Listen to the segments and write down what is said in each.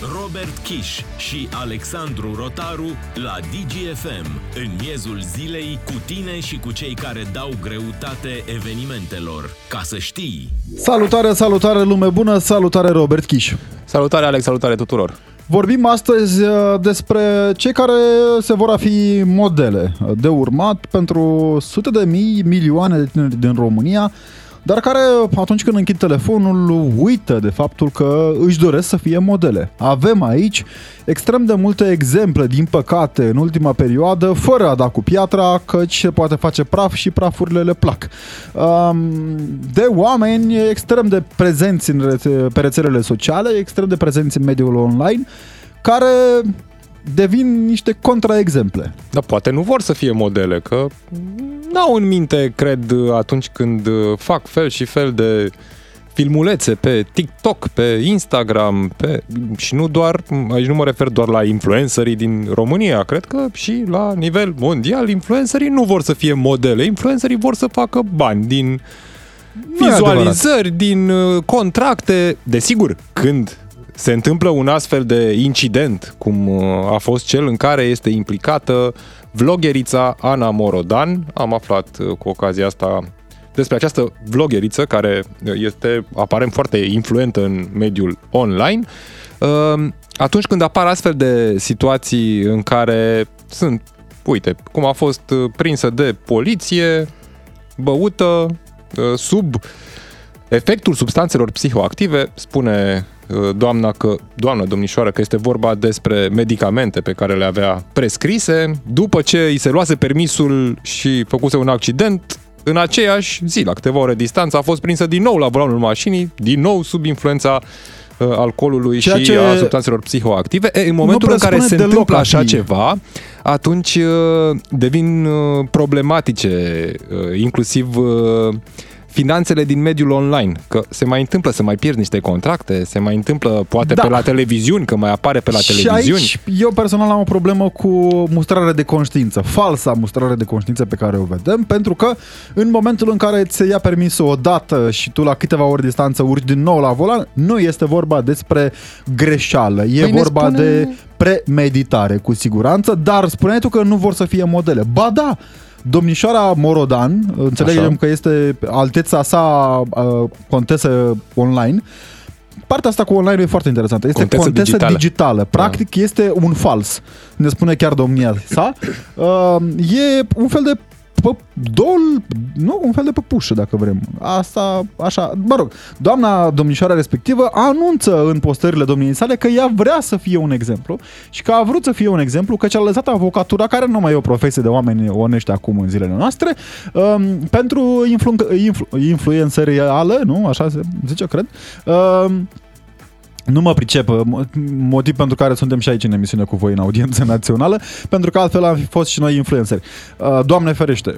Robert Chiș și Alexandru Rotaru la Digi FM, în miezul zilei, cu tine și cu cei care dau greutate evenimentelor. Ca să știi! Salutare, salutare lume bună, salutare Robert Chiș! Salutare Alex, salutare tuturor! Vorbim astăzi despre cei care se vor a fi modele de urmat pentru sute de mii, milioane de tineri din România, dar care atunci când închid telefonul uită de faptul că își doresc să fie modele. Avem aici extrem de multe exemple, din păcate, în ultima perioadă, fără a da cu piatra, căci se poate face praf și prafurile le plac. De oameni extrem de prezenți pe rețelele sociale, extrem de prezenți în mediul online, care devin niște contraexemple. Dar poate nu vor să fie modele, că n-au în minte, cred, atunci când fac fel și fel de filmulețe pe TikTok, pe Instagram, și nu doar, aici nu mă refer doar la influencerii din România, cred că și la nivel mondial influencerii nu vor să fie modele, influencerii vor să facă bani din vizualizări, din contracte. Desigur, când se întâmplă un astfel de incident, cum a fost cel în care este implicată vlogherița Ana Morodan. Am aflat cu ocazia asta despre această vlogheriță care este aparent foarte influentă în mediul online. Atunci când apar astfel de situații în care sunt, uite, cum a fost prinsă de poliție, băută, sub efectul substanțelor psihoactive, spune domnișoara, că este vorba despre medicamente pe care le avea prescrise, după ce îi se luase permisul și făcuse un accident, în aceeași zi, la câteva ore distanță, a fost prinsă din nou la volanul mașinii, din nou sub influența alcoolului și a substanțelor psihoactive. În momentul în care se întâmplă așa ceva, atunci devin problematice, inclusiv finanțele din mediul online, că se mai întâmplă să mai pierzi niște contracte, se mai întâmplă poate pe la televiziuni, că mai apare pe la televiziuni. Și aici eu personal am o problemă cu mustrarea de conștiință, falsa mustrare de conștiință pe care o vedem, pentru că în momentul în care ți se ia permisul odată și tu la câteva ori distanță urci din nou la volan, nu este vorba despre greșeală, e vorba de premeditare cu siguranță, dar spuneai tu că nu vor să fie modele. Ba da! Domnișoara Morodan, înțelegem că este alteța sa contesă online. Partea asta cu online e foarte interesantă. Este contesă digitală. Practic este un fals. Ne spune chiar domnia sa. E un fel de un fel de păpușă, dacă vrem. Asta, așa, mă rog, domnișoara respectivă anunță în postările domniei sale că ea vrea să fie un exemplu și că a vrut să fie un exemplu, căci a lăsat avocatura, care nu mai e o profesie de oameni onești acum în zilele noastre, pentru influențărială, nu? Așa se zice, cred. Nu mă pricep, motiv pentru care suntem și aici în emisiune cu voi în Audiență Națională, pentru că altfel am fi fost și noi influenceri. Doamne ferește,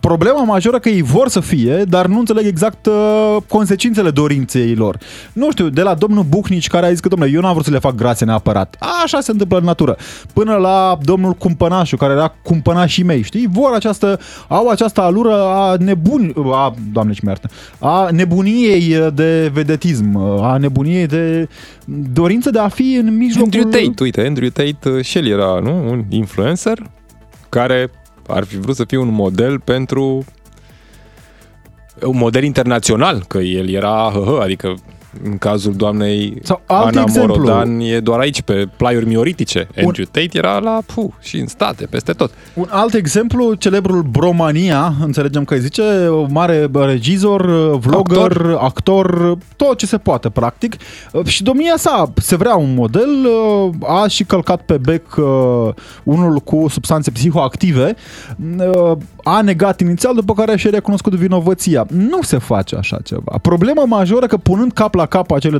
problema majoră că ei vor să fie, dar nu înțeleg exact consecințele dorinței lor. Nu știu, de la domnul Buhnici, care a zis că, domnule, eu n-am vrut să le fac grație neapărat. Așa se întâmplă în natură. Până la domnul Cumpănașu, care era Cumpănașii mei, știi? Au această alură a nebuniei de vedetism, a nebuniei de dorință de a fi în mijlocul... Andrew Tate, Shelley era, nu? Un influencer care ar fi vrut să fie un model pentru... un model internațional, că el era... adică în cazul doamnei Ana Morodan e doar aici, pe plaiuri mioritice. Andrew Tate era și în state, peste tot. Un alt exemplu, celebrul Bromania, înțelegem că îi zice, mare regizor, vlogger, actor, tot ce se poate, practic. Și domnia sa se vrea un model, a și călcat pe bec unul cu substanțe psihoactive, a negat inițial, după care și-a recunoscut vinovăția. Nu se face așa ceva. Problema majoră că punând cap la cap aceste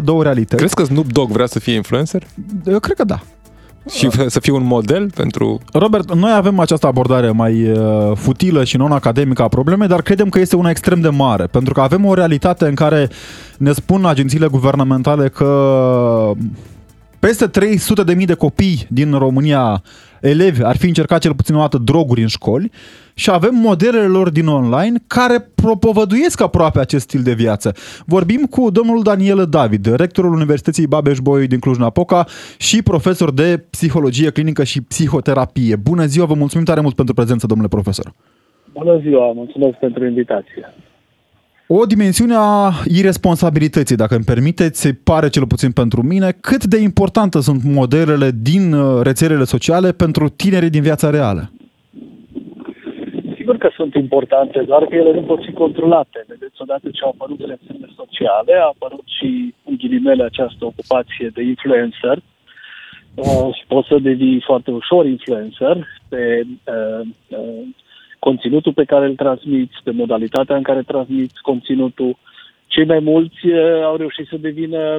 două realități. Crezi că Snoop Dogg vrea să fie influencer? Eu cred că da. Și să fie un model pentru... Robert, noi avem această abordare mai futilă și non-academică a problemei, dar credem că este una extrem de mare, pentru că avem o realitate în care ne spun agențiile guvernamentale că peste 300.000 de copii din România, elevi, ar fi încercat cel puțin o dată droguri în școli și avem modelele lor din online care propovăduiesc aproape acest stil de viață. Vorbim cu domnul Daniel David, rectorul Universității Babeș-Bolyai din Cluj-Napoca și profesor de psihologie clinică și psihoterapie. Bună ziua, vă mulțumim tare mult pentru prezență, domnule profesor. Bună ziua, mulțumesc pentru invitație. O dimensiune a irresponsabilității, dacă îmi permiteți, pare cel puțin pentru mine. Cât de importante sunt modelele din rețelele sociale pentru tinerii din viața reală? Sigur că sunt importante, doar că ele nu pot fi controlate. Vedeți, odată ce au apărut rețelele sociale, a apărut și, în ghilimele, această ocupație de influencer. Și poți să devii foarte ușor influencer pe conținutul pe care îl transmiți, pe modalitatea în care transmiți conținutul. Cei mai mulți au reușit să devină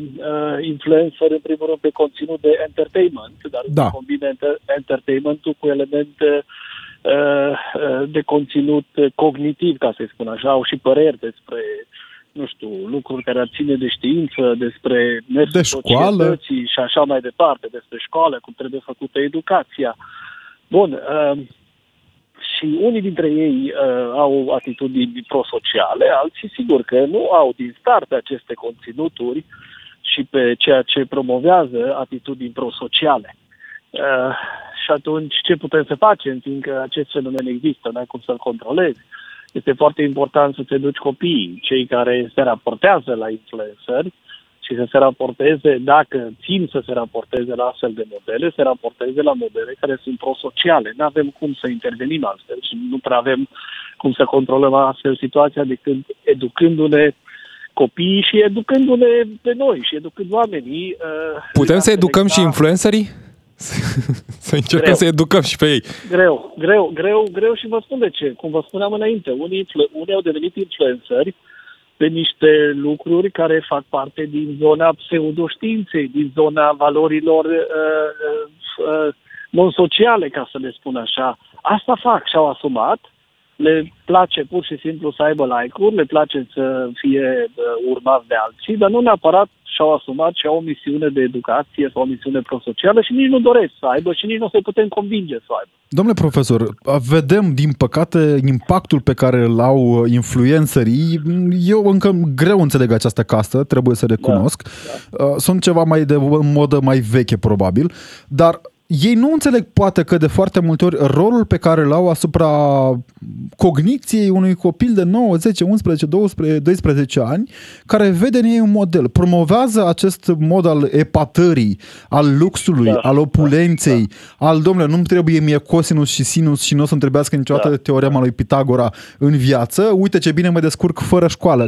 influencer, în primul rând, pe conținut de entertainment, dar da, combine entertainment-ul cu elemente de conținut cognitiv, ca să-i spun așa. Au și păreri despre, nu știu, lucruri care ar ține de știință, despre mersul societății și așa mai departe, despre școală, cum trebuie făcută educația. Bun, și unii dintre ei au atitudini prosociale, alții sigur că nu au din start aceste conținuturi și pe ceea ce promovează atitudini prosociale. Și atunci ce putem să facem, fiindcă acest fenomen există, n-ai cum să-l controlezi? Este foarte important să-ți educi copiii, cei care se raportează la influenceri, și să se raporteze, dacă țin să se raporteze la astfel de modele, se raporteze la modele care sunt prosociale. Nu avem cum să intervenim astfel și nu prea avem cum să controlăm astfel situația decât educându-ne copiii și educându-ne pe noi și educând oamenii. Putem să educăm și influencerii? Să încercăm greu, să educăm și pe ei. Greu și vă spun de ce. Cum vă spuneam înainte, unii au devenit influenceri pe niște lucruri care fac parte din zona pseudoștiinței, din zona valorilor non-sociale, ca să le spun așa. Asta fac, și-au asumat, le place pur și simplu să aibă like-uri, le place să fie urmați de alții, dar nu neapărat și-au asumat și au o misiune de educație sau o misiune prosocială și nici nu doresc să aibă și nici nu se putem convinge să aibă. Domnule profesor, vedem, din păcate, impactul pe care îl au influencerii. Eu încă greu înțeleg această castă, trebuie să recunosc. Da, da. Sunt ceva mai de modă mai veche, probabil, dar ei nu înțeleg poate că de foarte multe ori rolul pe care îl au asupra cogniției unui copil de 9, 10, 11, 12, 12 ani care vede în ei un model. Promovează acest mod al epatării, al luxului, da, al opulenței, da, al domnule, nu-mi trebuie mie cosinus și sinus și nu o să-mi trebuiască niciodată teorema lui Pitagora în viață. Uite ce bine mă descurc fără școală.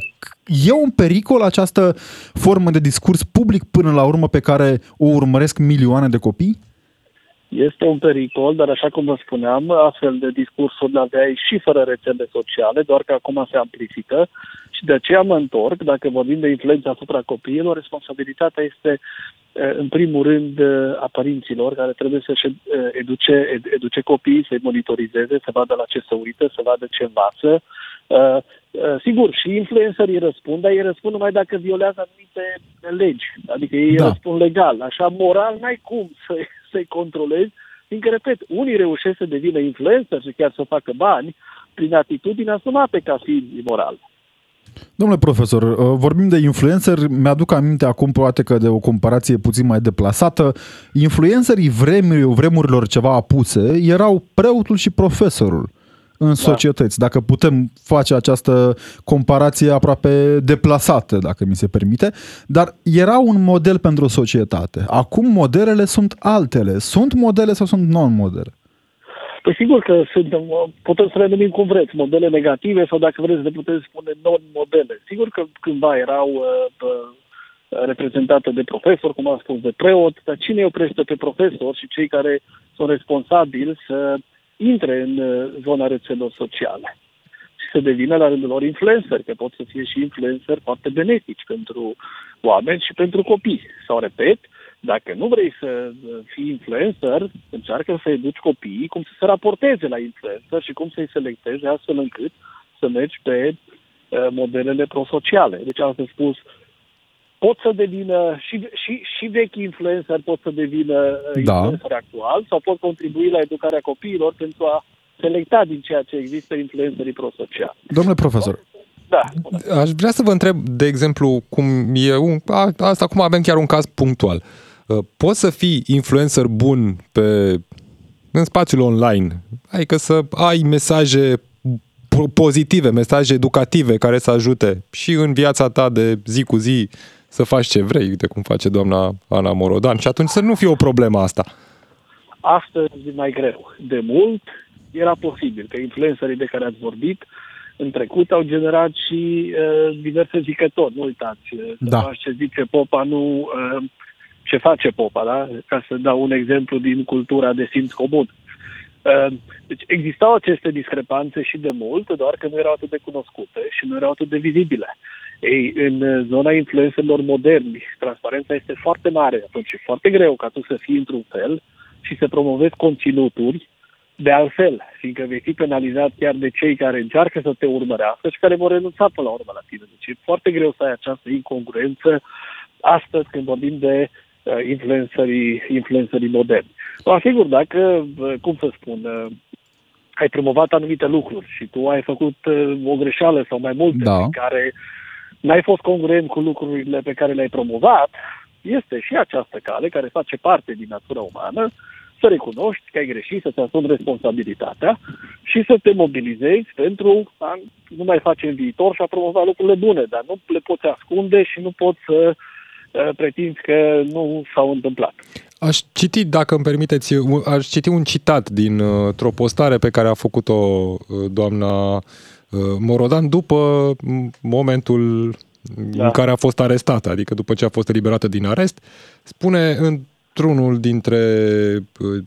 E un pericol această formă de discurs public până la urmă pe care o urmăresc milioane de copii? Este un pericol, dar așa cum vă spuneam, astfel de discursuri le aveai și fără rețele sociale, doar că acum se amplifică și de aceea mă întorc, dacă vorbim de influența asupra copiilor, responsabilitatea este în primul rând a părinților, care trebuie să-și educe copiii, să-i monitorizeze, să vadă la ce se uită, să vadă ce învață. Sigur, și influencerii răspund, dar ei răspund numai dacă violează anumite legi, adică ei răspund legal. Așa, moral, n-ai cum să-i controlezi, fiindcă, repet, unii reușesc să devină influencer și chiar să facă bani prin atitudini asumate ca fiind imoral. Domnule profesor, vorbim de influenceri, mi-aduc aminte acum poate că de o comparație puțin mai deplasată. Influencerii vremurilor ceva apuse erau preotul și profesorul în societăți, dacă putem face această comparație aproape deplasată, dacă mi se permite, dar era un model pentru societate. Acum modelele sunt altele. Sunt modele sau sunt non-modele? Păi sigur că sunt, putem să le numim cum vreți, modele negative sau, dacă vreți, le putem spune non-modele. Sigur că cândva erau reprezentate de profesor, cum am spus, de preot, dar cine oprește pe profesor și cei care sunt responsabili să intre în zona rețelor sociale și să devină la rândul lor influenceri, că pot să fie și influenceri foarte benefici pentru oameni și pentru copii. Sau, repet, dacă nu vrei să fii influencer, încearcă să educi copiii cum să se raporteze la influencer și cum să-i selecteze astfel încât să mergi pe modelele prosociale. Deci, am spus, pot să devină și vechi influencer, pot să devină influencer actual sau pot contribui la educarea copiilor pentru a selecta din ceea ce există influențării prosociali. Domnule profesor, da. Aș vrea să vă întreb, de exemplu, cum avem chiar un caz punctual. Poți să fii influencer bun în spațiul online, adică să ai mesaje pozitive, mesaje educative care să ajute și în viața ta de zi cu zi să faci ce vrei, uite cum face doamna Ana Morodan, și atunci să nu fie o problemă asta. Astăzi e mai greu. De mult era posibil că influencerii de care ați vorbit în trecut au generat și diverse zicători. Nu uitați, da. Ce zice Popa, nu ce face Popa, da? Ca să dau un exemplu din cultura de simț comun. Deci existau aceste discrepanțe și de mult, doar că nu erau atât de cunoscute și nu erau atât de vizibile. Ei, în zona influențelor moderni, transparența este foarte mare, atunci e foarte greu ca tu să fii într-un fel și să promovezi conținuturi de altfel, fiindcă vei fi penalizat chiar de cei care încearcă să te urmărească și care vor renunța până la urmă la tine. Deci e foarte greu să ai această incongruență astăzi când vorbim de influencerii moderni. Asigur, dacă, cum să spun, ai promovat anumite lucruri și tu ai făcut o greșeală sau mai multe, da, pe care n-ai fost congruent cu lucrurile pe care le-ai promovat, este și această cale care face parte din natura umană să recunoști că ai greșit, să-ți asumi responsabilitatea și să te mobilizezi pentru a nu mai face în viitor și a promova lucrurile bune, dar nu le poți ascunde și nu poți să pretinzi că nu s-au întâmplat. Aș citi, dacă îmi permiteți, aș citi un citat dintr-o postare pe care a făcut-o doamna Morodan după momentul, da, în care a fost arestată, adică după ce a fost eliberată din arest. Spune într-unul dintre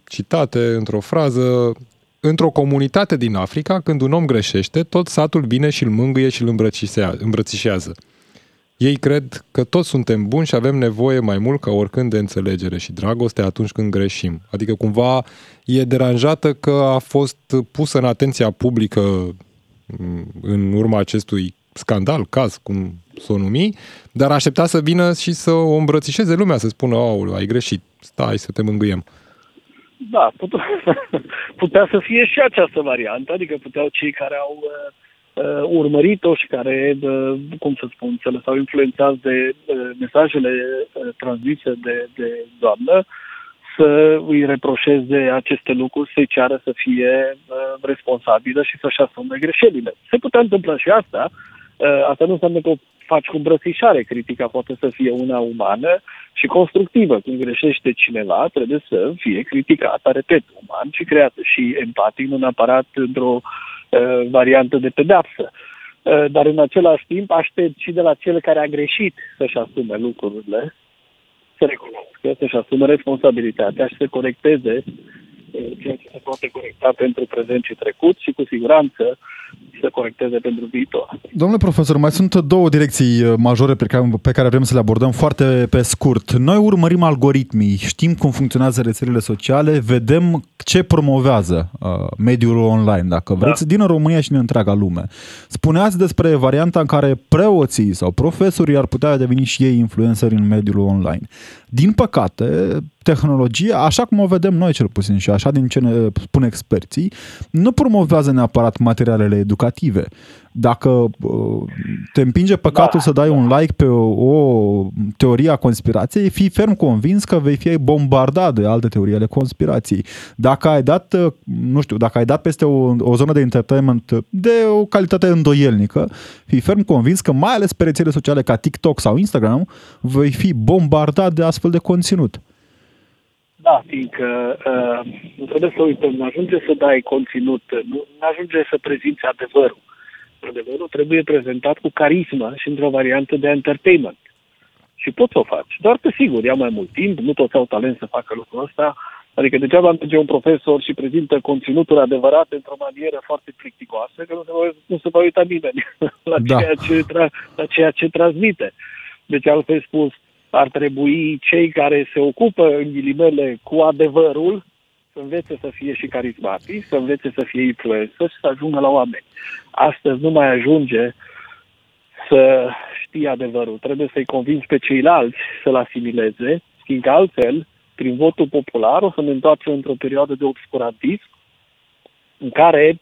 citate, într-o frază: într-o comunitate din Africa, când un om greșește, tot satul vine și îl mângâie și îl îmbrățișează. Ei cred că toți suntem buni și avem nevoie mai mult ca oricând de înțelegere și dragoste atunci când greșim. Adică cumva e deranjată că a fost pusă în atenția publică în urma acestui scandal, caz, cum s-o numi, dar aștepta să vină și să o îmbrățișeze lumea, să spună: aoleu, ai greșit, stai să te mângâiem. Da, putea să fie și această variantă, adică puteau cei care au urmărit-o și care, cum să spun, s-au influențat de mesajele transmise de doamnă, să îi reproșeze aceste lucruri, să-i ceară să fie responsabilă și să-și asume greșelile. Se putea întâmpla și asta. Asta nu înseamnă că o faci cu îmbrățișare. Critica poate să fie una umană și constructivă. Când greșește cineva, trebuie să fie criticată, repet, uman și creată și empatic, nu neapărat într-o variantă de pedeapsă. Dar în același timp aștept și de la cel care a greșit să-și asume lucrurile, să recunoască, să-și asume responsabilitatea și să corecteze ceea ce se poate corecta pentru prezent și trecut și cu siguranță să corecteze pentru viitor. Domnule profesor, mai sunt două direcții majore pe care vrem să le abordăm foarte pe scurt. Noi urmărim algoritmii, știm cum funcționează rețelele sociale, vedem ce promovează mediul online, dacă vreți, din România și din întreaga lume. Spuneați despre varianta în care preoții sau profesorii ar putea deveni și ei influenceri în mediul online. Din păcate, tehnologia, așa cum o vedem noi cel puțin și așa din ce ne spun experții, nu promovează neapărat materialele educative. Dacă te împinge păcatul să dai un like pe o teorie a conspirației, fii ferm convins că vei fi bombardat de alte teorii ale conspirației. Dacă ai dat, peste o zonă de entertainment de o calitate îndoielnică, fii ferm convins că mai ales pe rețele sociale ca TikTok sau Instagram vei fi bombardat de astfel de conținut. Da, fiindcă nu trebuie să uităm, nu ajunge să dai conținut, nu ajunge să prezinți adevărul. Adevărul trebuie prezentat cu carismă și într-o variantă de entertainment. Și poți să o faci, doar că sigur, ia mai mult timp, nu toți au talent să facă lucrul ăsta, adică degeaba merge un profesor și prezintă conținuturi adevărate într-o manieră foarte plicticoasă, că nu se va uita nimeni la ceea ce transmite. Deci, altfel spus, ar trebui cei care se ocupă, în ghilimele, cu adevărul, să învețe să fie și carismatici, să învețe să fie influencer și să ajungă la oameni. Astăzi nu mai ajunge să știi adevărul. Trebuie să-i convingi pe ceilalți să-l asimileze, fiindcă altfel, prin votul popular, o să ne întoarcem într-o perioadă de obscurantism, în care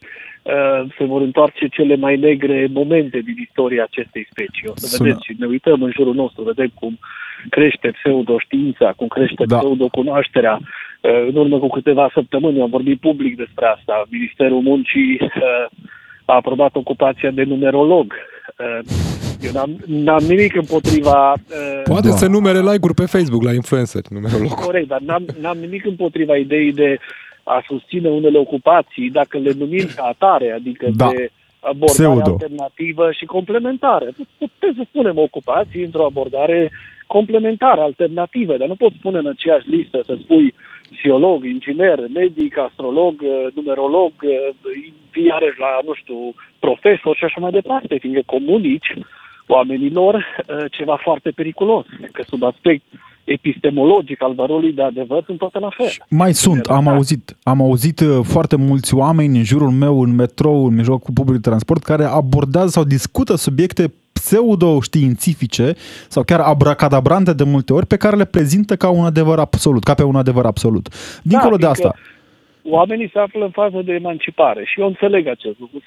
se vor întoarce cele mai negre momente din istoria acestei specii. O să vedeți și ne uităm în jurul nostru, vedem cum crește pseudoștiința, cum crește pseudocunoașterea. În urmă cu câteva săptămâni am vorbit public despre asta. Ministerul Muncii a aprobat ocupația de numerolog. Eu n-am nimic împotriva... Poate să numere like-uri pe Facebook la influencer, numerolog. Corect, dar n-am nimic împotriva ideii de a susține unele ocupații, dacă le numim ca atare, adică de abordare alternativă și complementară. Putem să spunem ocupații într-o abordare complementară, alternativă, dar nu pot spune în aceeași listă să spui psiholog, inginer, medic, astrolog, numerolog, iarăși la, nu știu, profesor și așa mai departe, fiindcă comunici oamenilor ceva foarte periculos, că sub aspect epistemologic al valorului de adevăr sunt toate la fel. Mai sunt, am auzit foarte mulți oameni în jurul meu, în metrou, în mijlocul public de transport, care abordează sau discută subiecte pseudo-științifice sau chiar abracadabrante de multe ori, pe care le prezintă ca un adevăr absolut, ca pe un adevăr absolut. Dincolo de asta, oamenii se află în fază de emancipare și eu înțeleg acest lucru.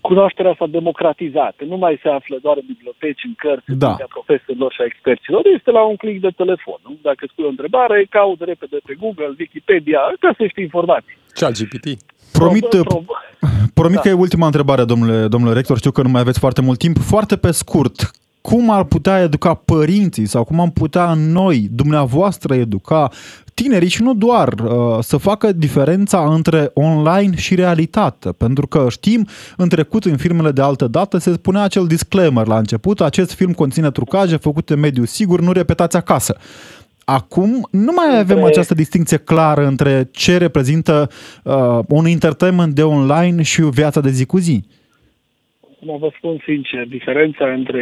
Cunoașterea s-a democratizat. Nu mai se află doar în biblioteci, în cărți, în mintea profesorilor și a experților. Este la un click de telefon. Nu? Dacă îți pui o întrebare, cauți repede pe Google, Wikipedia, găsești informații. ChatGPT. Promit că e ultima întrebare, domnule rector. Știu că nu mai aveți foarte mult timp. Foarte pe scurt, cum ar putea educa părinții sau cum am putea noi, dumneavoastră, educa tinerii și nu doar, să facă diferența între online și realitate? Pentru că știm, în trecut, în filmele de altă dată, se spunea acel disclaimer la început: acest film conține trucaje făcute în mediu sigur, nu repetați acasă. Acum nu mai avem această distinție clară între ce reprezintă un entertainment de online și viața de zi cu zi. Acum vă spun sincer, diferența între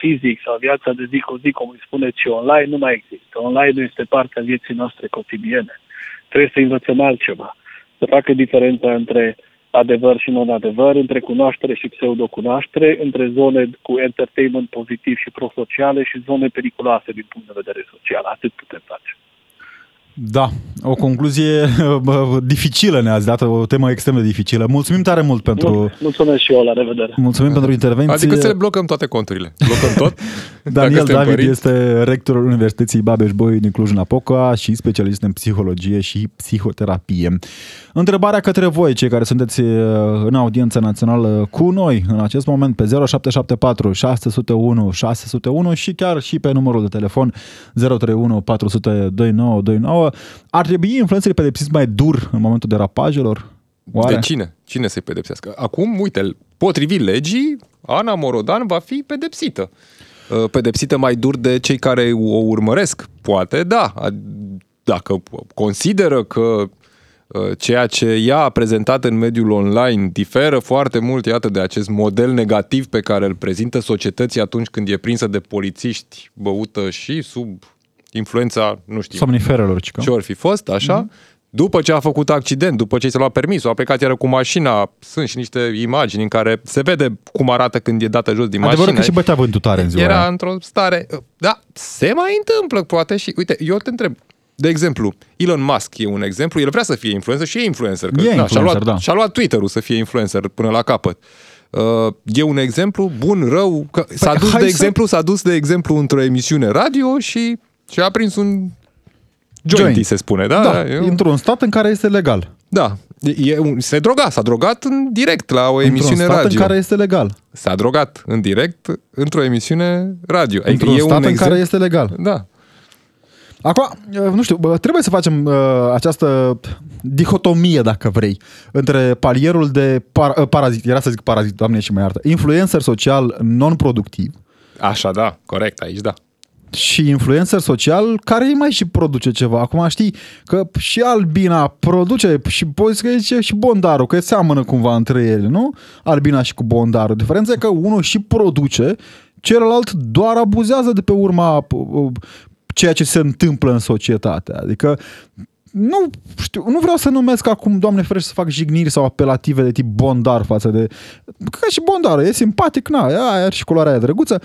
fizic sau viața de zi cu zi, cum îi spuneți, și online nu mai există. Online nu este partea vieții noastre cotidiene. Trebuie să învățăm altceva. Să facă diferența între adevăr și non-adevăr, între cunoaștere și pseudocunoaștere, între zone cu entertainment pozitiv și prosociale și zone periculoase din punct de vedere social. Atât putem face. Da, o concluzie dificilă ne-ați dat, o temă extrem de dificilă. Mulțumim tare mult pentru... Mulțumesc și eu, la revedere. Mulțumim pentru intervenție. Adică să le blocăm toate conturile. Blocăm tot. Daniel David este rectorul Universității Babeș-Bolyai din Cluj-Napoca și specialist în psihologie și psihoterapie. Întrebarea către voi, cei care sunteți în audiența națională cu noi în acest moment, pe 0774 601 601 și chiar și pe numărul de telefon 031 400 2929. Ar trebui influențării pedepsiți mai dur în momentul derapajelor? Oare? De cine? Cine să-i pedepsească? Acum, uite, potrivit legii, Ana Morodan va fi pedepsită. Pedepsită mai dur de cei care o urmăresc? Poate, da. Dacă consideră că ceea ce ea a prezentat în mediul online diferă foarte mult, iată, de acest model negativ pe care îl prezintă societății atunci când e prinsă de polițiști, băută și sub... influența, nu știu, somniferelor, ce or fi fost, așa, după ce a făcut accident, după ce s-a luat permisul, a plecat iară cu mașina, sunt și niște imagini în care se vede cum arată când e dată jos din mașină. Adevărul că și bătea vântul tare în ziua era aia. Într-o stare, da, se mai întâmplă, poate și, uite, eu te întreb, de exemplu, Elon Musk e un exemplu, el vrea să fie influencer și e influencer, că, și-a luat Twitter-ul să fie influencer până la capăt. E un exemplu bun, rău, că s-a dus de exemplu într-o emisiune radio și... și a prins un joint, se spune, da? Da, într-un stat în care este legal. Da, s-a drogat în direct la o emisiune radio. Într-un stat în care este legal. S-a drogat în direct într-o emisiune radio. Într-un stat în care este legal. Da. Acum, nu știu, trebuie să facem această dihotomie, dacă vrei, între palierul de parazit, era să zic parazit, Doamne și mă iartă, influencer social non-productiv. Așa, da, corect, aici, da. Și influencer social care îi mai și produce ceva. Acum știi că și Albina produce și și Bondaru, că seamănă cumva între ele, nu? Albina și cu Bondaru. Diferența e că unul și produce, celălalt doar abuzează de pe urma ceea ce se întâmplă în societate. Adică nu știu, nu vreau să numesc acum, Doamne ferește, să fac jigniri sau apelative de tip Bondar față de... Ca și Bondarul, e simpatic, na, are și culoarea aia drăguță,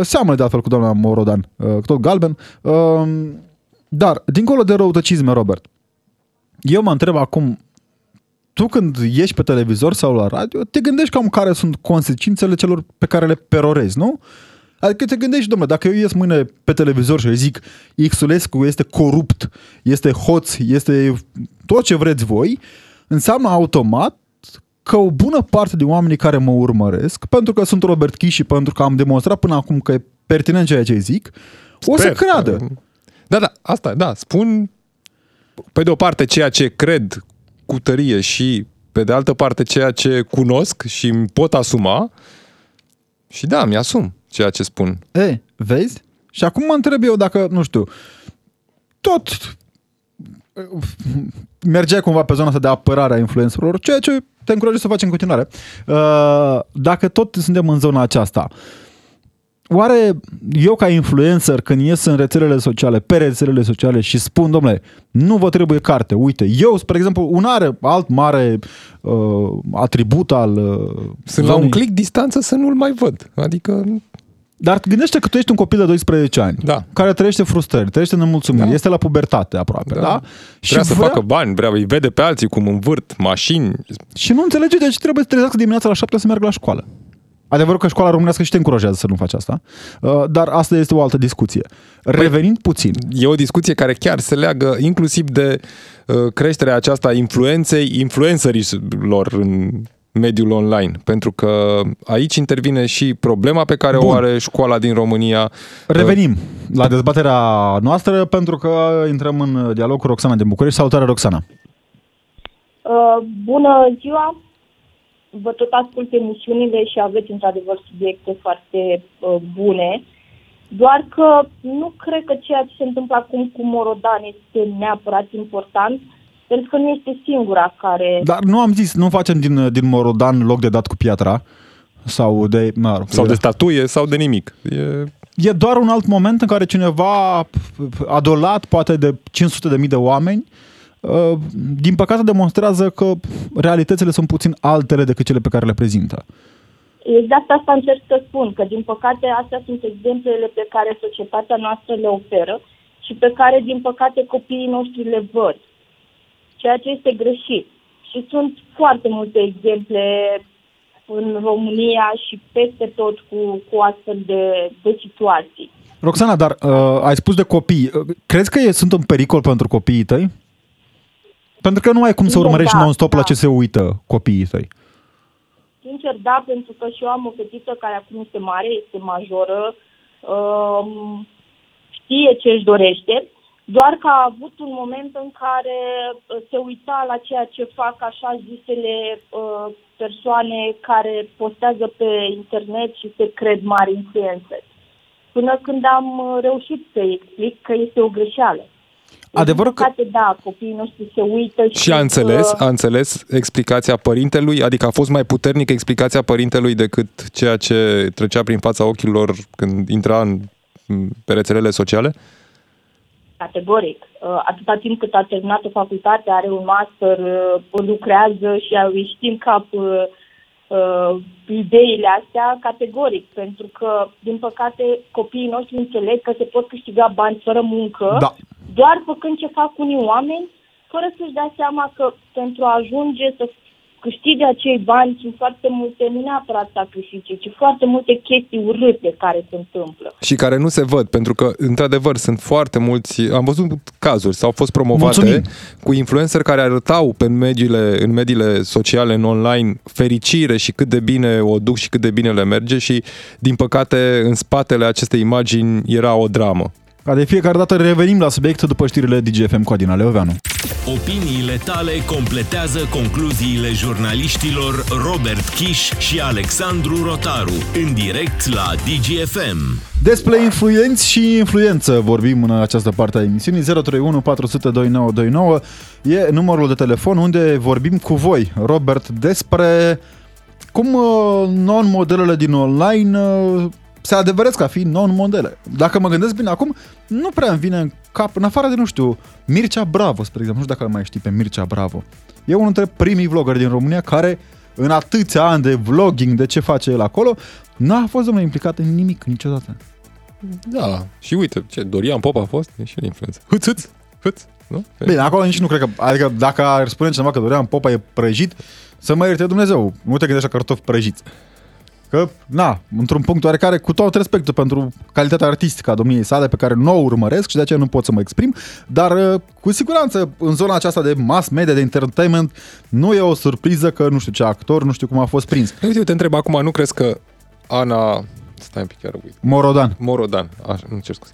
seamănă de altfel cu doamna Morodan, tot galben. Dar, dincolo de răutăcisme, Robert, eu mă întreb acum, tu când ieși pe televizor sau la radio, te gândești cam care sunt consecințele celor pe care le perorezi, nu? Adică te gândești, dom'le, dacă eu ies mâine pe televizor și îi zic Xulescu este corupt, este hoț, este tot ce vreți voi, înseamnă automat că o bună parte din oamenii care mă urmăresc, pentru că sunt Robert Chiș și pentru că am demonstrat până acum că e pertinent ceea ce zic, sper, o să creadă. Da, da, asta, da, spun pe de o parte ceea ce cred cu tărie și pe de altă parte ceea ce cunosc și îmi pot asuma și da, mi-asum ceea ce spun. E, vezi? Și acum mă întreb eu dacă, nu știu, tot mergea cumva pe zona asta de apărare a influencerilor, ceea ce te încurajez să faci în continuare. Dacă tot suntem în zona aceasta, oare eu ca influencer când ies în rețelele sociale, pe rețelele sociale și spun, domnule, nu vă trebuie carte, uite, eu, spre exemplu, un alt mare atribut al... sunt zonii. La un click distanță să nu-l mai văd, adică... Dar gândește că tu ești un copil de 12 ani, da, care trăiește frustrări, trăiește nemulțumiri, da, este la pubertate aproape, da? Da? Vrea să facă bani, vrea, îi vede pe alții cum învârt mașini. Și nu înțelege de ce trebuie să trezească dimineața la 7 să meargă la școală. Adevărul că școala românească și te încurajează să nu faci asta, dar asta este o altă discuție. Revenind puțin. E o discuție care chiar se leagă inclusiv de creșterea aceasta influenței, influencerilor în mediul online, pentru că aici intervine și problema pe care o are școala din România. Revenim la dezbaterea noastră pentru că intrăm în dialog cu Roxana din București. Salutare, Roxana! Bună ziua! Vă tot ascult emisiunile și aveți într-adevăr subiecte foarte bune, doar că nu cred că ceea ce se întâmplă acum cu Morodan este neapărat important, pentru că nu este singura care... Dar nu am zis, nu facem din Morodan loc de dat cu piatra sau de... sau de statuie sau de nimic. E doar un alt moment în care cineva adolat poate de 500.000 de oameni, din păcate demonstrează că realitățile sunt puțin altele decât cele pe care le prezintă. Exact asta încerc să spun, că din păcate astea sunt exemplele pe care societatea noastră le oferă și pe care din păcate copiii noștri le văd, ceea ce este greșit. Și sunt foarte multe exemple în România și peste tot cu astfel de situații. Roxana, dar ai spus de copii. Crezi că sunt un pericol pentru copiii tăi? Pentru că nu ai cum să urmărești non-stop la ce se uită copiii tăi. Sincer, da, pentru că și eu am o fetiță care acum este mare, este majoră, știe ce își dorește, doar că a avut un moment în care se uita la ceea ce fac așa zisele persoane care postează pe internet și se cred mari influențări. Până când am reușit să-i explic că este o greșeală. Adevărul că... Da, copiii noștri se uită și a înțeles explicația părintelui, adică a fost mai puternică explicația părintelui decât ceea ce trecea prin fața ochilor când intra pe rețelele sociale? Categoric. Atâta timp cât a terminat o facultate, are un master, lucrează și îi știm cap ideile astea, categoric, pentru că, din păcate, copiii noștri înțeleg că se pot câștiga bani fără muncă, da, doar făcând ce fac unii oameni, fără să-și dea seama că pentru a ajunge să câștige acei bani sunt foarte multe, nu neapărat sacrificii, ci foarte multe chestii urâte care se întâmplă. Și care nu se văd, pentru că, într-adevăr, sunt foarte mulți, am văzut cazuri, s-au fost promovate cu influenceri care arătau pe în mediile sociale, în online, fericire și cât de bine o duc și cât de bine le merge și, din păcate, în spatele acestei imagini era o dramă. Ca de fiecare dată revenim la subiect după știrile Digi FM cu Adina Leoveanu. Opiniile tale completează concluziile jurnaliștilor Robert Chiș și Alexandru Rotaru în direct la Digi FM. Despre influenți și influență vorbim în această parte a emisiunii. 031 400 2929 e numărul de telefon unde vorbim cu voi, Robert, despre cum non-modelele din online se adevăresc a fi non-modele. Dacă mă gândesc bine acum, nu prea îmi vine în cap, în afară de, nu știu, Mircea Bravo, spre exemplu, nu știu dacă îl mai știi pe Mircea Bravo. E unul dintre primii vloggeri din România care, în atâția ani de vlogging, de ce face el acolo, n-a fost, domnule, implicat în nimic niciodată. Da, și uite, ce Dorian Popa a fost, e și el influență. Hâțâț! Puț, nu? Bine, acolo nici nu cred că... Adică dacă ar spune cineva că Dorian Popa e prăjit, să mă ierte Dumnezeu, nu te gândești la cartofi prăjiți. Că, na, într-un punct oarecare, cu tot respectul pentru calitatea artistică a domniei sale, pe care nu o urmăresc și de aceea nu pot să mă exprim, dar cu siguranță în zona aceasta de mass media, de entertainment, nu e o surpriză că nu știu ce actor, nu știu cum a fost prins. Uite, eu te întreb acum, nu crezi că Ana... Stai un pic, chiar uit. Morodan. Așa, nu cer scuze.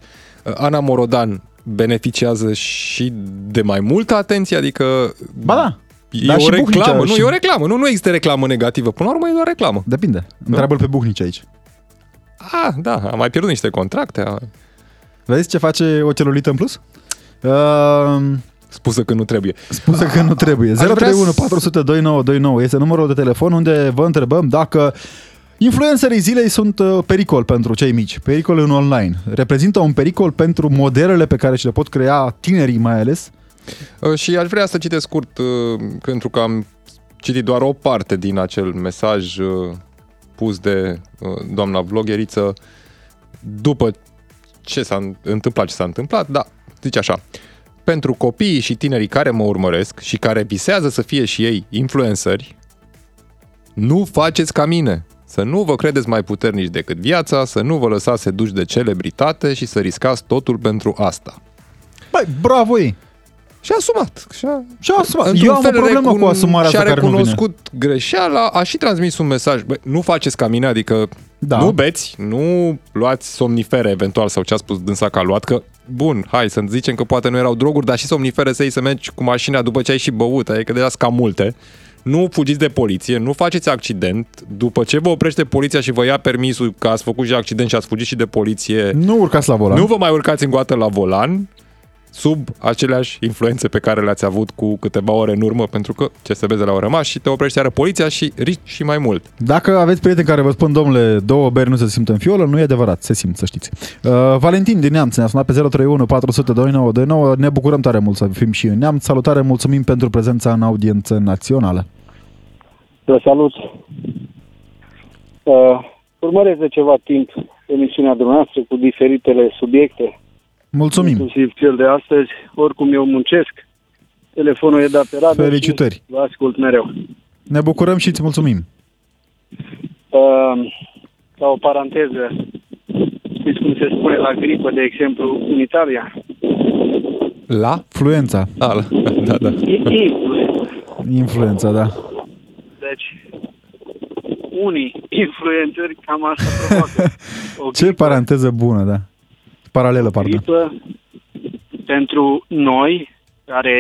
Ana Morodan beneficiază și de mai multă atenție, adică... Ba da. E o reclamă. Nu există reclamă negativă. Până la urmă e doar reclamă. Depinde. Întreabă-l pe Buhnici aici. Ah, da. Am mai pierdut niște contracte. Vezi ce face o celulită în plus? Spusă că nu trebuie. 031 400 2929 este numărul de telefon unde vă întrebăm dacă influencerii zilei sunt pericol pentru cei mici, pericol în online. Reprezintă un pericol pentru modelele pe care și le pot crea tinerii mai ales. Și aș vrea să citesc scurt, pentru că am citit doar o parte din acel mesaj pus de doamna vlogheriță după ce s-a întâmplat, da, zice așa: pentru copiii și tinerii care mă urmăresc și care visează să fie și ei influenceri, nu faceți ca mine. Să nu vă credeți mai puternici decât viața, să nu vă lăsați seduși de celebritate și să riscați totul pentru asta. Băi, bravo ei! Și-a asumat. Eu am o problemă cu asumarea asta care nu vine. Și-a recunoscut greșeala, a și transmis un mesaj. Bă, nu faceți ca mine, adică da. Nu beți, nu luați somnifere eventual, sau ce-a spus dânsa că a luat, că bun, hai să zicem că poate nu erau droguri, dar și somnifere să iei să mergi cu mașina după ce ai și băut, adică de las cam multe. Nu fugiți de poliție, nu faceți accident. După ce vă oprește poliția și vă ia permisul că ați făcut și accident și ați fugit și de poliție, nu urcați la volan. Nu vă mai urcați în goată la volan. Sub aceleași influențe pe care le-ați avut cu câteva ore în urmă, pentru că ce se vede le-au rămas și te oprește iară poliția și rici și mai mult. Dacă aveți prieteni care vă spun, domnule, două beri nu se simt în fiolă, nu e adevărat, se simt, să știți. Valentin din Neamț ne-a sunat pe 031 400 2929. Ne bucurăm tare mult să fim și în Neamț. Salutare, mulțumim pentru prezența în Audiență Națională. Vă salut. Urmăresc de ceva timp emisiunea dumneavoastră cu diferitele subiecte. Mulțumim. Inclusiv cel de astăzi. Oricum eu muncesc. Telefonul e dat pe radă. Felicitări. Vă ascult mereu. Ne bucurăm și îți mulțumim. Ca o paranteză, știți cum se spune la gripă, de exemplu, în Italia? La? Influența. Da. Influența, da. Deci, unii influențări cam asta provoacă. Ce paranteză bună, da. Paralelă, pardon. Pentru noi, care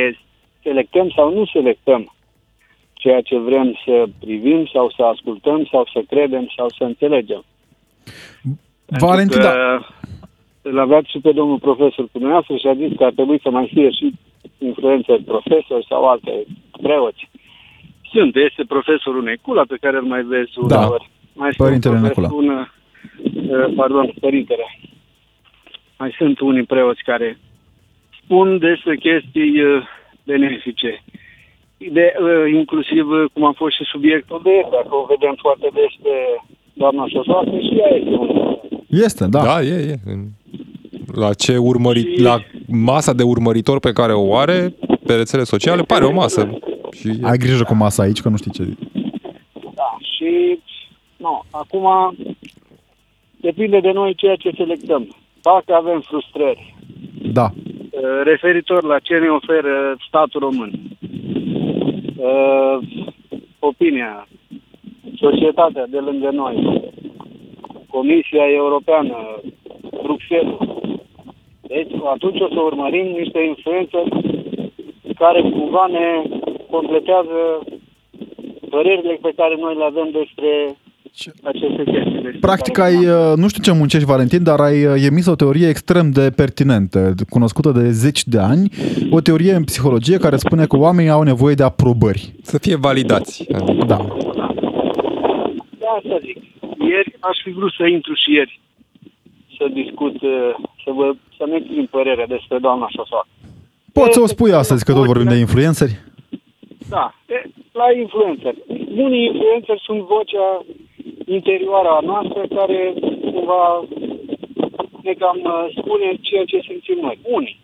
selectăm sau nu selectăm ceea ce vrem să privim sau să ascultăm sau să credem sau să înțelegem. Valentin, da. L-a luat și pe domnul profesor cu dumneavoastră și a zis că ar trebui să mai fie și influențări profesori sau alte preoți. Este profesorul Necula pe care îl mai vezi uneori. Mai Părintele Necula. Părintele. Mai sunt unii preoți care spun despre chestii benefice. Inclusiv cum a fost și subiectul de el, dacă o vedem foarte des pe doamna Sosoacă, și ea este un... Este, da. Da, e. La ce urmări... și... la masa de urmăritori pe care o are pe rețele sociale, pare o masă. Și... ai grijă cu masa aici, că nu știi ce zic. Da, și... no, acum depinde de noi ceea ce selectăm. Dacă avem frustrări, da, referitor la ce ne oferă statul român, opinia, societatea de lângă noi, Comisia Europeană, Bruxelles, deci atunci o să urmărim niște influențe care cumva ne completează părerile pe care noi le avem despre... Practic ai, nu știu ce muncești, Valentin, dar ai emis o teorie extrem de pertinentă, cunoscută de zeci de ani, o teorie în psihologie care spune că oamenii au nevoie de aprobări. Să fie validați. Da. Asta zic. Ieri aș fi vrut să intru și ieri să discut, să-mi exprim părerea despre doamna Șosoacă. Poți să o spui astăzi că tot vorbim de influenceri? Da, la influenceri. Unii influenceri sunt vocea interioară a noastră care cumva ne cam spune ceea ce simțim noi. Unii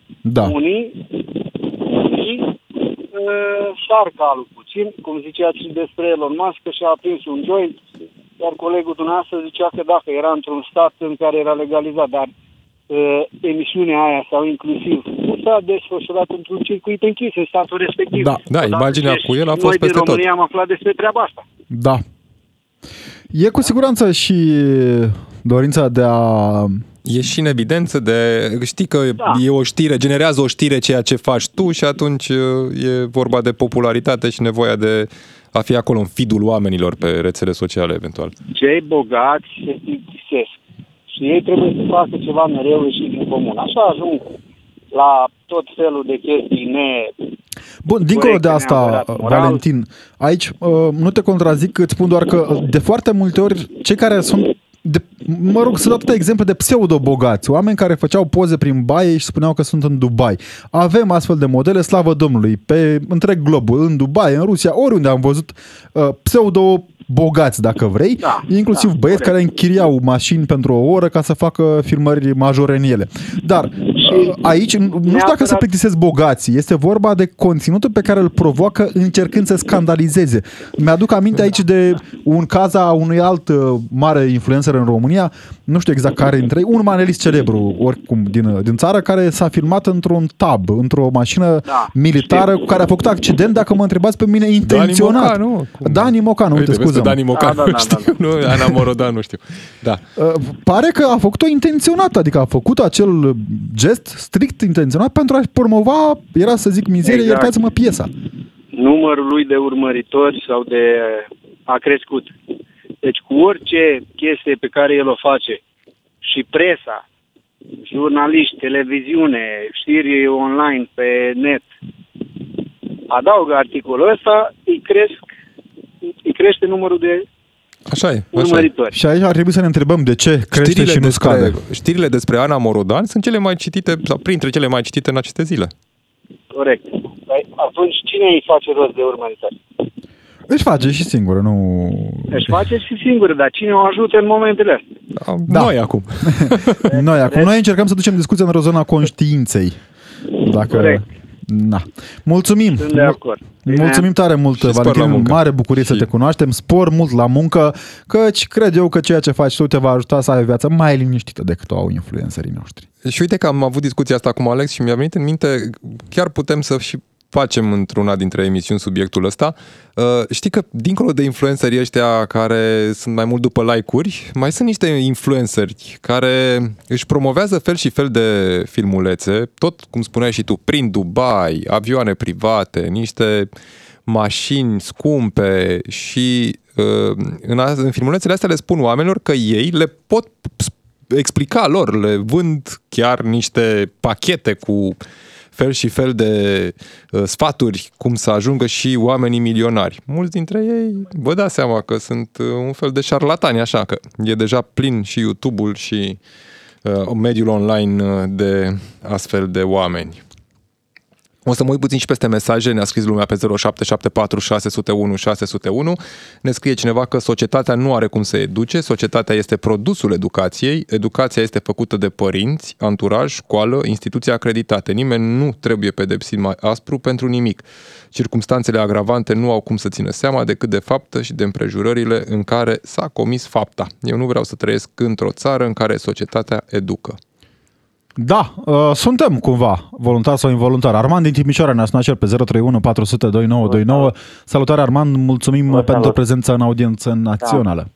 șarca lui puțin, cum zicea și despre Elon Musk, că și-a aprins un joint, iar colegul dumneavoastră zicea că dacă era într-un stat în care era legalizat, dar emisiunea aia sau inclusiv s-a desfășurat într-un circuit închis în statul respectiv. Da, da, imaginea cu el a fost peste tot. Noi din România am aflat despre treaba asta. Da. E cu siguranță și dorința de a... E și în evidență de... Știi că e o știre, generează o știre ceea ce faci tu și atunci e vorba de popularitate și nevoia de a fi acolo în feed-ul oamenilor pe rețele sociale eventual. Cei bogați se plictisesc și ei trebuie să facă ceva mereu și din comun. Așa ajung la tot felul de chestii Bun, dincolo de asta, Valentin, aici nu te contrazic, îți spun doar că de foarte multe ori cei care sunt, să dau atâtea exemple de pseudo-bogați, oameni care făceau poze prin baie și spuneau că sunt în Dubai. Avem astfel de modele, slavă Domnului, pe întreg globul, în Dubai, în Rusia, oriunde am văzut pseudo-bogați, dacă vrei, inclusiv băieți care închiriau mașini pentru o oră ca să facă filmări majore în ele. Dar aici, nu știu dacă se plictisesc bogații, este vorba de conținutul pe care îl provoacă încercând să scandalizeze. Mi-aduc aminte aici de un caz a unui alt mare influencer în România, nu știu exact care dintre ei, un manelist celebru, oricum, din țară, care s-a filmat într-un tab, într-o mașină militară, cu care a făcut accident, dacă mă întrebați pe mine, intenționat. Dani Mocanu, uite, scuză-mă. Dani Mocanu, știu, Ana Morodan, nu știu. Da. Pare că a făcut-o intenționat, adică a făcut acel gest strict intenționat pentru a-și promova, era să zic mizerie, exact. Iertați-mă, piesa. Numărul lui de urmăritori sau de... a crescut. Deci cu orice chestie pe care el o face și presa, jurnaliști, televiziune, știri online pe net, adaugă articolul ăsta, îi crește numărul de... Așa e. Și aici ar trebui să ne întrebăm de ce crește știrile și nu scade. Știrile despre Ana Morodan sunt cele mai citite, sau printre cele mai citite în aceste zile. Corect. Atunci cine îi face rost de urmăritare? Își face și singură, nu... Își face și singură, dar cine o ajută în momentele astea? Noi acum. Noi încercăm să ducem discuția în zona conștiinței. Corect. Na. Mulțumim. Sunt de acord. Mulțumim tare mult, Valentin, mare bucurie să te cunoaștem, spor mult la muncă, căci cred eu că ceea ce faci tu te va ajuta să ai o viață mai liniștită decât o au influencerii noștri. Și uite că am avut discuția asta cu Alex și mi-a venit în minte, chiar putem să și facem într-una dintre emisiuni subiectul ăsta. Știi că dincolo de influencerii ăștia care sunt mai mult după like-uri, mai sunt niște influenceri care își promovează fel și fel de filmulețe, tot cum spuneai și tu, prin Dubai, avioane private, niște mașini scumpe și în filmulețele astea le spun oamenilor că ei le pot explica lor, le vând chiar niște pachete cu fel și fel de sfaturi cum să ajungă și oamenii milionari. Mulți dintre ei vă dați seama că sunt un fel de șarlatani, așa că e deja plin și YouTube-ul și mediul online de astfel de oameni. O să mă uit puțin și peste mesaje, ne-a scris lumea pe 0774 601 601. Ne scrie cineva că societatea nu are cum să educe, societatea este produsul educației, educația este făcută de părinți, anturaj, școală, instituții acreditate. Nimeni nu trebuie pedepsit mai aspru pentru nimic. Circumstanțele agravante nu au cum să țină seama decât de faptă și de împrejurările în care s-a comis fapta. Eu nu vreau să trăiesc într-o țară în care societatea educă. Da, suntem cumva, voluntar sau involuntar. Arman din Timișoara ne-a sunat pe 031 400 2929. Salutare, Arman, mulțumim pentru prezența în Audiență Națională.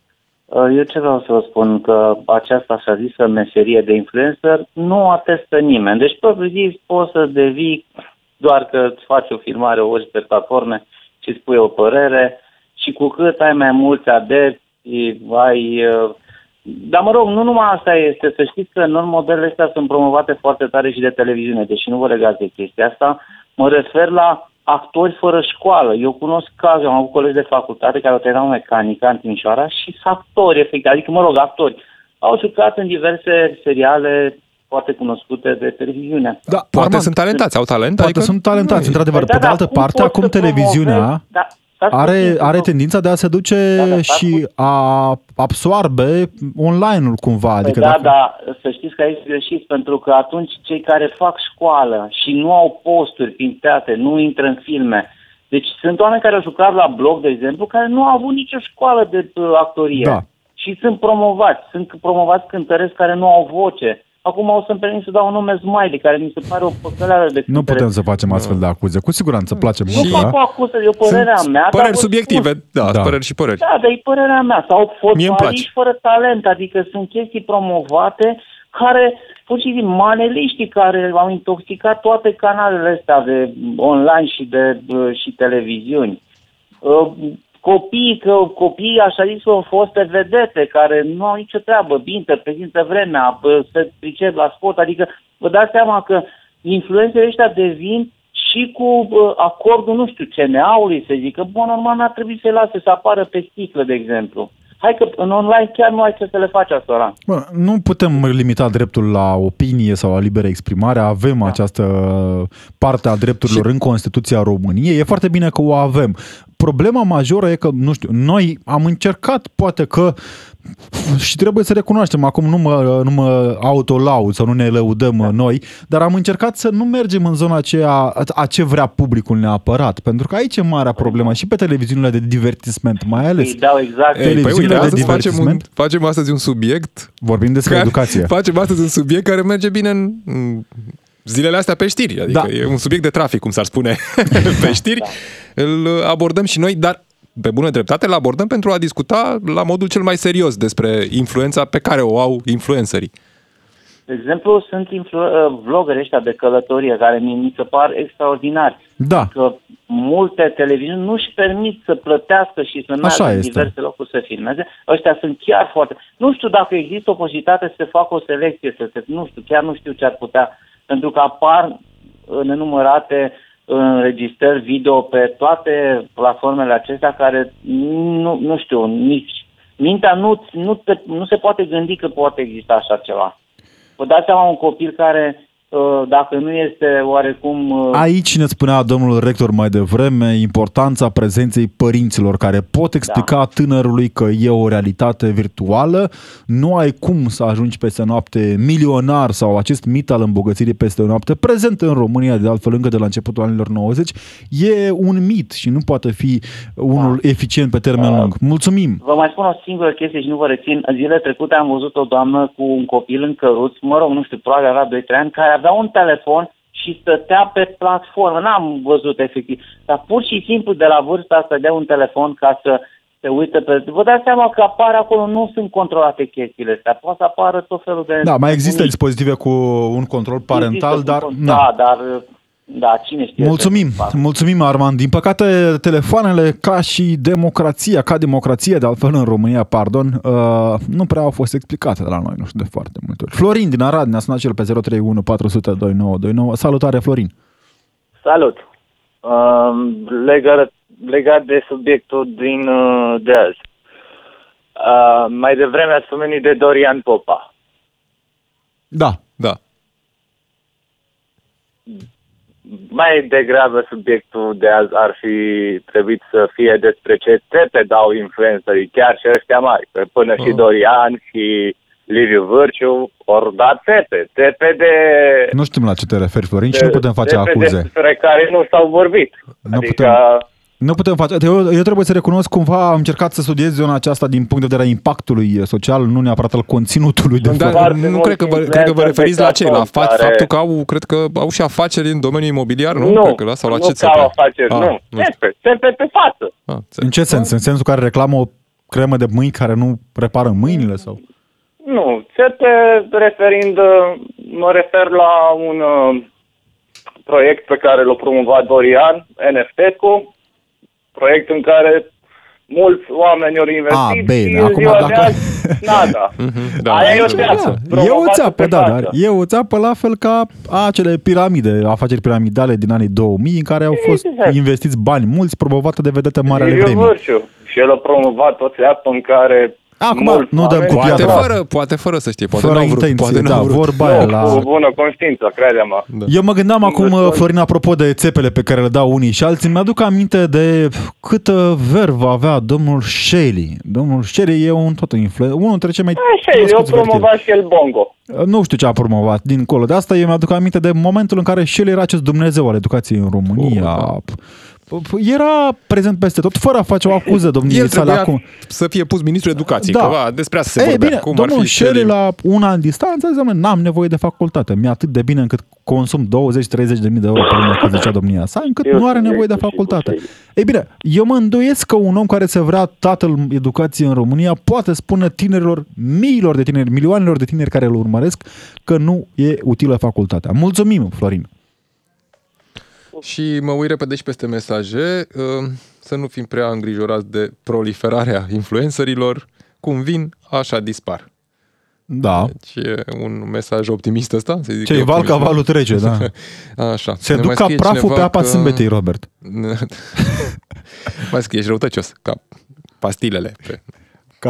Eu ce vreau să vă spun, că această așa zisă meserie de influencer nu atestă nimeni. Deci, propriu zis, poți să devii doar că îți faci o filmare ori pe platforme și îți pui o părere și cu cât ai mai mulți adepți, ai... Dar mă rog, nu numai asta este, să știți că noi modelele astea sunt promovate foarte tare și de televiziune, deși nu vă legați de chestia asta, mă refer la actori fără școală. Eu cunosc cazuri, am avut colegi de facultate care au terminat mecanică în Timișoara și sunt actori, efectiv, adică mă rog, actori. Au jucat în diverse seriale foarte cunoscute de televiziune. Da, poate Arman, sunt talentați, au talent. Poate adică sunt talentați, într-adevăr. Pe de altă parte, acum televiziunea... Are tendința de a se duce și a absorbe online-ul cumva. Adică să știți că aici greșiți, pentru că atunci cei care fac școală și nu au posturi pinteate, nu intră în filme, Deci sunt oameni care au jucat la bloc, de exemplu, care nu au avut nicio școală de actorie. Da. Și sunt promovați. Sunt promovați cântăreți care nu au voce. Acum o să-mi permit să dau un nume Smile, care mi se pare o păcăleară de cântăreți. Nu putem să facem astfel de acuze. Cu siguranță place mult. Nu fac o acuză, e părerea mea. Păreri subiective, da, păreri și păreri. Da, dar e părerea mea. Sau fotbaliști fără talent, adică sunt chestii promovate care, pur și simplu, maneliștii care au intoxicat toate canalele astea de online și și televiziuni. Copiii, așa zis, sunt foste vedete care nu au nicio treabă, bintă, prezintă vremea, se pricep la sport, adică vă dați seama că influențele ăștia devin și cu acordul, nu știu, CNA-ului, să zică, bă, normal, n-ar trebui să-i lase să apară pe sticlă, de exemplu. Hai că în online chiar nu ai ce să le faci asta. Bă, nu putem limita dreptul la opinie sau la liberă exprimare. Avem această parte a drepturilor în Constituția României. E foarte bine că o avem. Problema majoră e că, nu știu, noi am încercat, poate că, și trebuie să recunoaștem, acum nu mă autolaud sau nu ne lăudăm noi, dar am încercat să nu mergem în zona aceea a ce vrea publicul neapărat, pentru că aici e marea problemă și pe televiziunile de divertisment, mai ales. Facem astăzi un subiect, vorbim despre educație. Facem astăzi un subiect care merge bine în zilele astea pe știri, adică e un subiect de trafic, cum s-ar spune, pe știri. Îl abordăm și noi, dar pe bună dreptate îl abordăm pentru a discuta la modul cel mai serios despre influența pe care o au influencerii. De exemplu, sunt vloggeri ăștia de călătorie care mi se par extraordinari. Da. Că multe televiziuni nu-și permit să plătească și să meargă în diverse locuri să filmeze. Ăștia sunt chiar foarte... Nu știu dacă există o posibilitate să se facă o selecție, nu știu, chiar nu știu ce ar putea, pentru că apar nenumărate înregistrări video pe toate platformele acestea care nu știu, nici mintea nu se poate gândi că poate exista așa ceva. Vă dați seama, un copil care, dacă nu este oarecum... Aici ne spunea domnul rector mai devreme importanța prezenței părinților care pot explica tânărului că e o realitate virtuală, nu ai cum să ajungi peste noapte milionar sau acest mit al îmbogățirii peste noapte, prezent în România de altfel încă de la începutul anilor 90, e un mit și nu poate fi unul eficient pe termen lung. Mulțumim! Vă mai spun o singură chestie și nu vă rețin. Zilele trecute am văzut o doamnă cu un copil în căruț, probabil avea 2-3 ani, care avea un telefon și stătea pe platformă. N-am văzut efectiv. Dar pur și simplu de la vârsta asta dea un telefon ca să se uită pe... Vă dați seama că apare acolo, nu sunt controlate chestiile astea. Poate să apară tot felul de... Da, mai există dispozitive cu un control parental, dar... Da, cine știe. Mulțumim, Arman. Din păcate, telefoanele, ca democrația, de altfel în România, nu prea au fost explicate de la noi, nu știu, de foarte multe ori. Florin din Arad ne-a sunat cel pe 031 400 2929. Salutare, Florin. Salut. Legat de subiectul de azi. Mai devreme ați pomenit de Dorian Popa. Da. Mai degrabă subiectul de azi ar fi trebuit să fie despre ce țepe dau influencerii, chiar și ăștia mari, până și Dorian și Liviu Vârciu ori da țepe de... Nu știm la ce te referi, Florin, și nu putem face acuze. Despre care nu s-au vorbit. Nu putem face. Eu trebuie să recunosc, cumva am încercat să studiez zona aceasta din punct de vedere a impactului social, nu neapărat al conținutului. Cred că vă referiți la ce? La faptul că cred că au și afaceri în domeniul imobiliar, nu? Cred că la, sau la ce țepe? Nu, au afaceri, nu. Țepe pe față. În ce sens? În sensul care reclamă o cremă de mâini care nu repară mâinile? Sau? Nu, țepe referind, mă refer la un proiect pe care l-a promovat Dorian, NFT-ul, proiect în care mulți oameni au investit și în ziua de azi, nada. Aia e o țeapă. E o țeapă la fel ca acele afaceri piramidale din anii 2000, în care au fost investiți bani mulți, promovate de vedete mari ale vremii. Și el a promovat o țeapă în care... Acum nu dăm cu piatra. Poate fără să știe, poate fără intenție, vorba aia la... Cu bună conștiință, crede-mă. Da. Eu mă gândeam acum, Florin, apropo de țepele pe care le dau unii și alții, mi-aduc aminte de câtă vervă avea domnul Șelly. Domnul Șelly e unul dintre cei mai... Șelly, eu promovat și el Bongo. Nu știu ce a promovat dincolo de asta, eu mi-aduc aminte de momentul în care Șelly era acest Dumnezeu al educației în România... Era prezent peste tot, fără a face o acuză domniei sale acum. Să fie pus ministrul educației, da. Căva, despre asta se vorbea. Bine, cum domnul Șelly la un an distanță, zice, n-am nevoie de facultate. Mi-e atât de bine încât consum 20-30 de mii de euro pe lună, cum zicea domnia sa, încât nu are nevoie de facultate. Ei bine, eu mă îndoiesc că un om care se vrea tatăl educației în România poate spune tinerilor, miilor de tineri, milioanelor de tineri care îl urmăresc, că nu e utilă facultatea. Mulțumim, Florin! Și mă uit repede și peste mesaje, să nu fim prea îngrijorați de proliferarea influencerilor, cum vin, așa dispar. Da. Deci e un mesaj optimist ăsta. Ce-i val ca valul trece, da. Așa. Se duc ca praful pe apa sâmbetei, Robert. Mai scrie, ești răutăcios, ca pastilele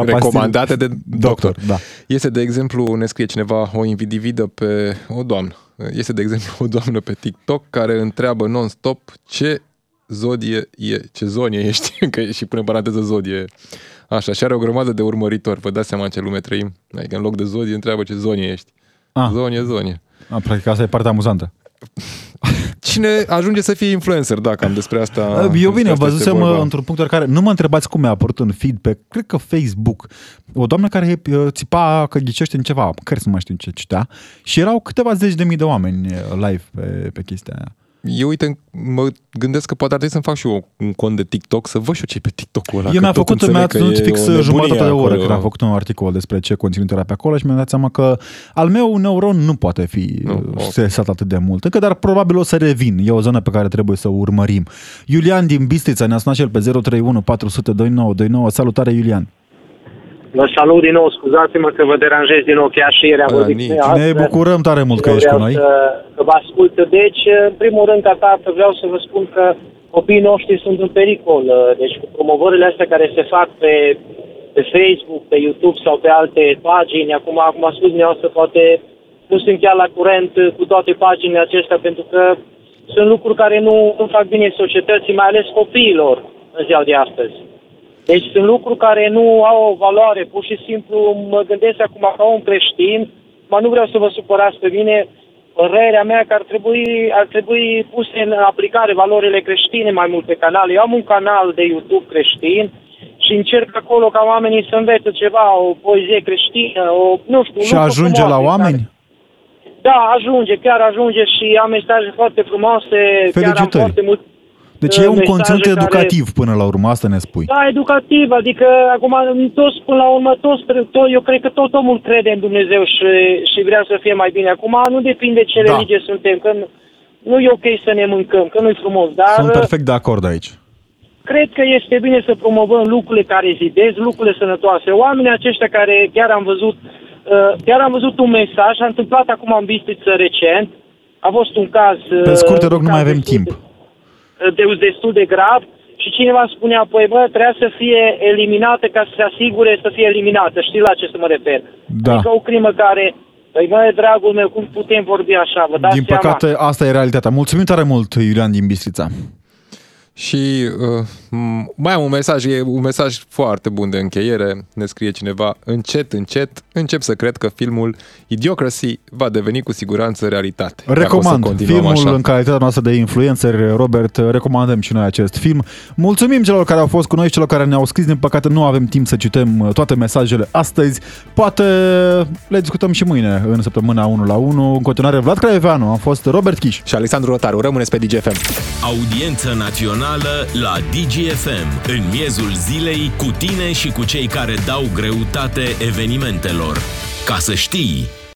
recomandate de doctor. Da. Este, de exemplu, ne scrie cineva o invidividă pe o doamnă. Este, de exemplu, o doamnă pe TikTok care întreabă non-stop ce zodie e, ce zonie ești, că e și pune în paranteză zodie. Așa, și are o grămadă de urmăritori. Vă dați seama în ce lume trăim? Adică în loc de zodie întreabă ce zonie ești. Zonie. Practic asta e partea amuzantă. Cine ajunge să fie influencer, da, cam despre asta. Eu bine, văzusem într-un punct în care, nu mă întrebați cum mi-a apărut în feed pe, cred că Facebook, o doamnă care țipa că ghicește în ceva, care să mai știu ce citea, și erau câteva zeci de mii de oameni live pe chestia aia. Eu, uite, mă gândesc că poate ar trebui să-mi fac și eu un cont de TikTok, să văd și eu ce pe TikTok-ul ăla. Eu mi-a făcut, mi-a ținut fix jumătate de oră când am făcut un articol despre ce conținut era pe acolo și mi-am dat seama că al meu un neuron nu poate fi stresat atât de mult încă, dar probabil o să revin. E o zonă pe care trebuie să o urmărim. Iulian din Bistrița ne-a sunat și el pe 031 400 2929. Salutare, Iulian! Vă salut din nou, scuzați-mă că vă deranjez din nou, chiar și ieri am văzut. Ne bucurăm tare mult că ești cu noi. Că vă ascult. Deci, în primul rând, ca tată, vreau să vă spun că copiii noștri sunt în pericol. Deci, cu promovările astea care se fac pe Facebook, pe YouTube sau pe alte pagini, acum a spus dumneavoastră, poate nu sunt chiar la curent cu toate paginile acestea, pentru că sunt lucruri care nu fac bine societății, mai ales copiilor în ziua de astăzi. Deci sunt lucruri care nu au o valoare, pur și simplu mă gândesc acum ca un creștin, mă nu vreau să vă supărați pe mine, părerea mea că ar trebui puse în aplicare valorile creștine mai mult pe canal. Eu am un canal de YouTube creștin și încerc acolo ca oamenii să învețe ceva, o poezie creștină, Și ajunge la oameni? Da, chiar ajunge și am mesaje foarte frumoase, chiar am foarte mult. Deci e un conținut educativ până la urmă, asta ne spui. Da, educativ, adică acum toți până la urmă, eu cred că tot omul crede în Dumnezeu și vrea să fie mai bine. Acum nu depinde ce religie suntem, că nu e ok să ne mâncăm, că nu e frumos, dar... Sunt perfect de acord aici. Cred că este bine să promovăm lucrurile care zidesc, lucrurile sănătoase. Oamenii aceștia care chiar am văzut un mesaj, s-a întâmplat acum în Bistriță recent, a fost un caz... Pe scurt, te rog, nu mai avem timp. Destul de grav și cineva spunea, păi bă, trebuia să fie eliminată ca să se asigure să fie eliminată. Știi la ce să mă refer? Da. Adică o crimă care, păi bă, dragul meu, cum putem vorbi așa? Vă dați din păcate, seama? Asta e realitatea. Mulțumim tare mult, Iulian din Bistrița. Și mai am un mesaj, e un mesaj foarte bun de încheiere. Ne scrie cineva, încet, încet, încep să cred că filmul Idiocracy va deveni cu siguranță realitate. Recomand filmul așa. În calitatea noastră de influencer, Robert, recomandăm și noi acest film. Mulțumim celor care au fost cu noi și celor care ne-au scris. Din păcate nu avem timp să citim toate mesajele astăzi. Poate le discutăm și mâine în săptămâna 1 la 1. În continuare, Vlad Craiveanu, am fost Robert Chiș și Alexandru Rotaru. Rămâneți pe Digi FM. Audiență națională la Digi FM, în miezul zilei, cu tine și cu cei care dau greutate evenimentelor. Ca să știi...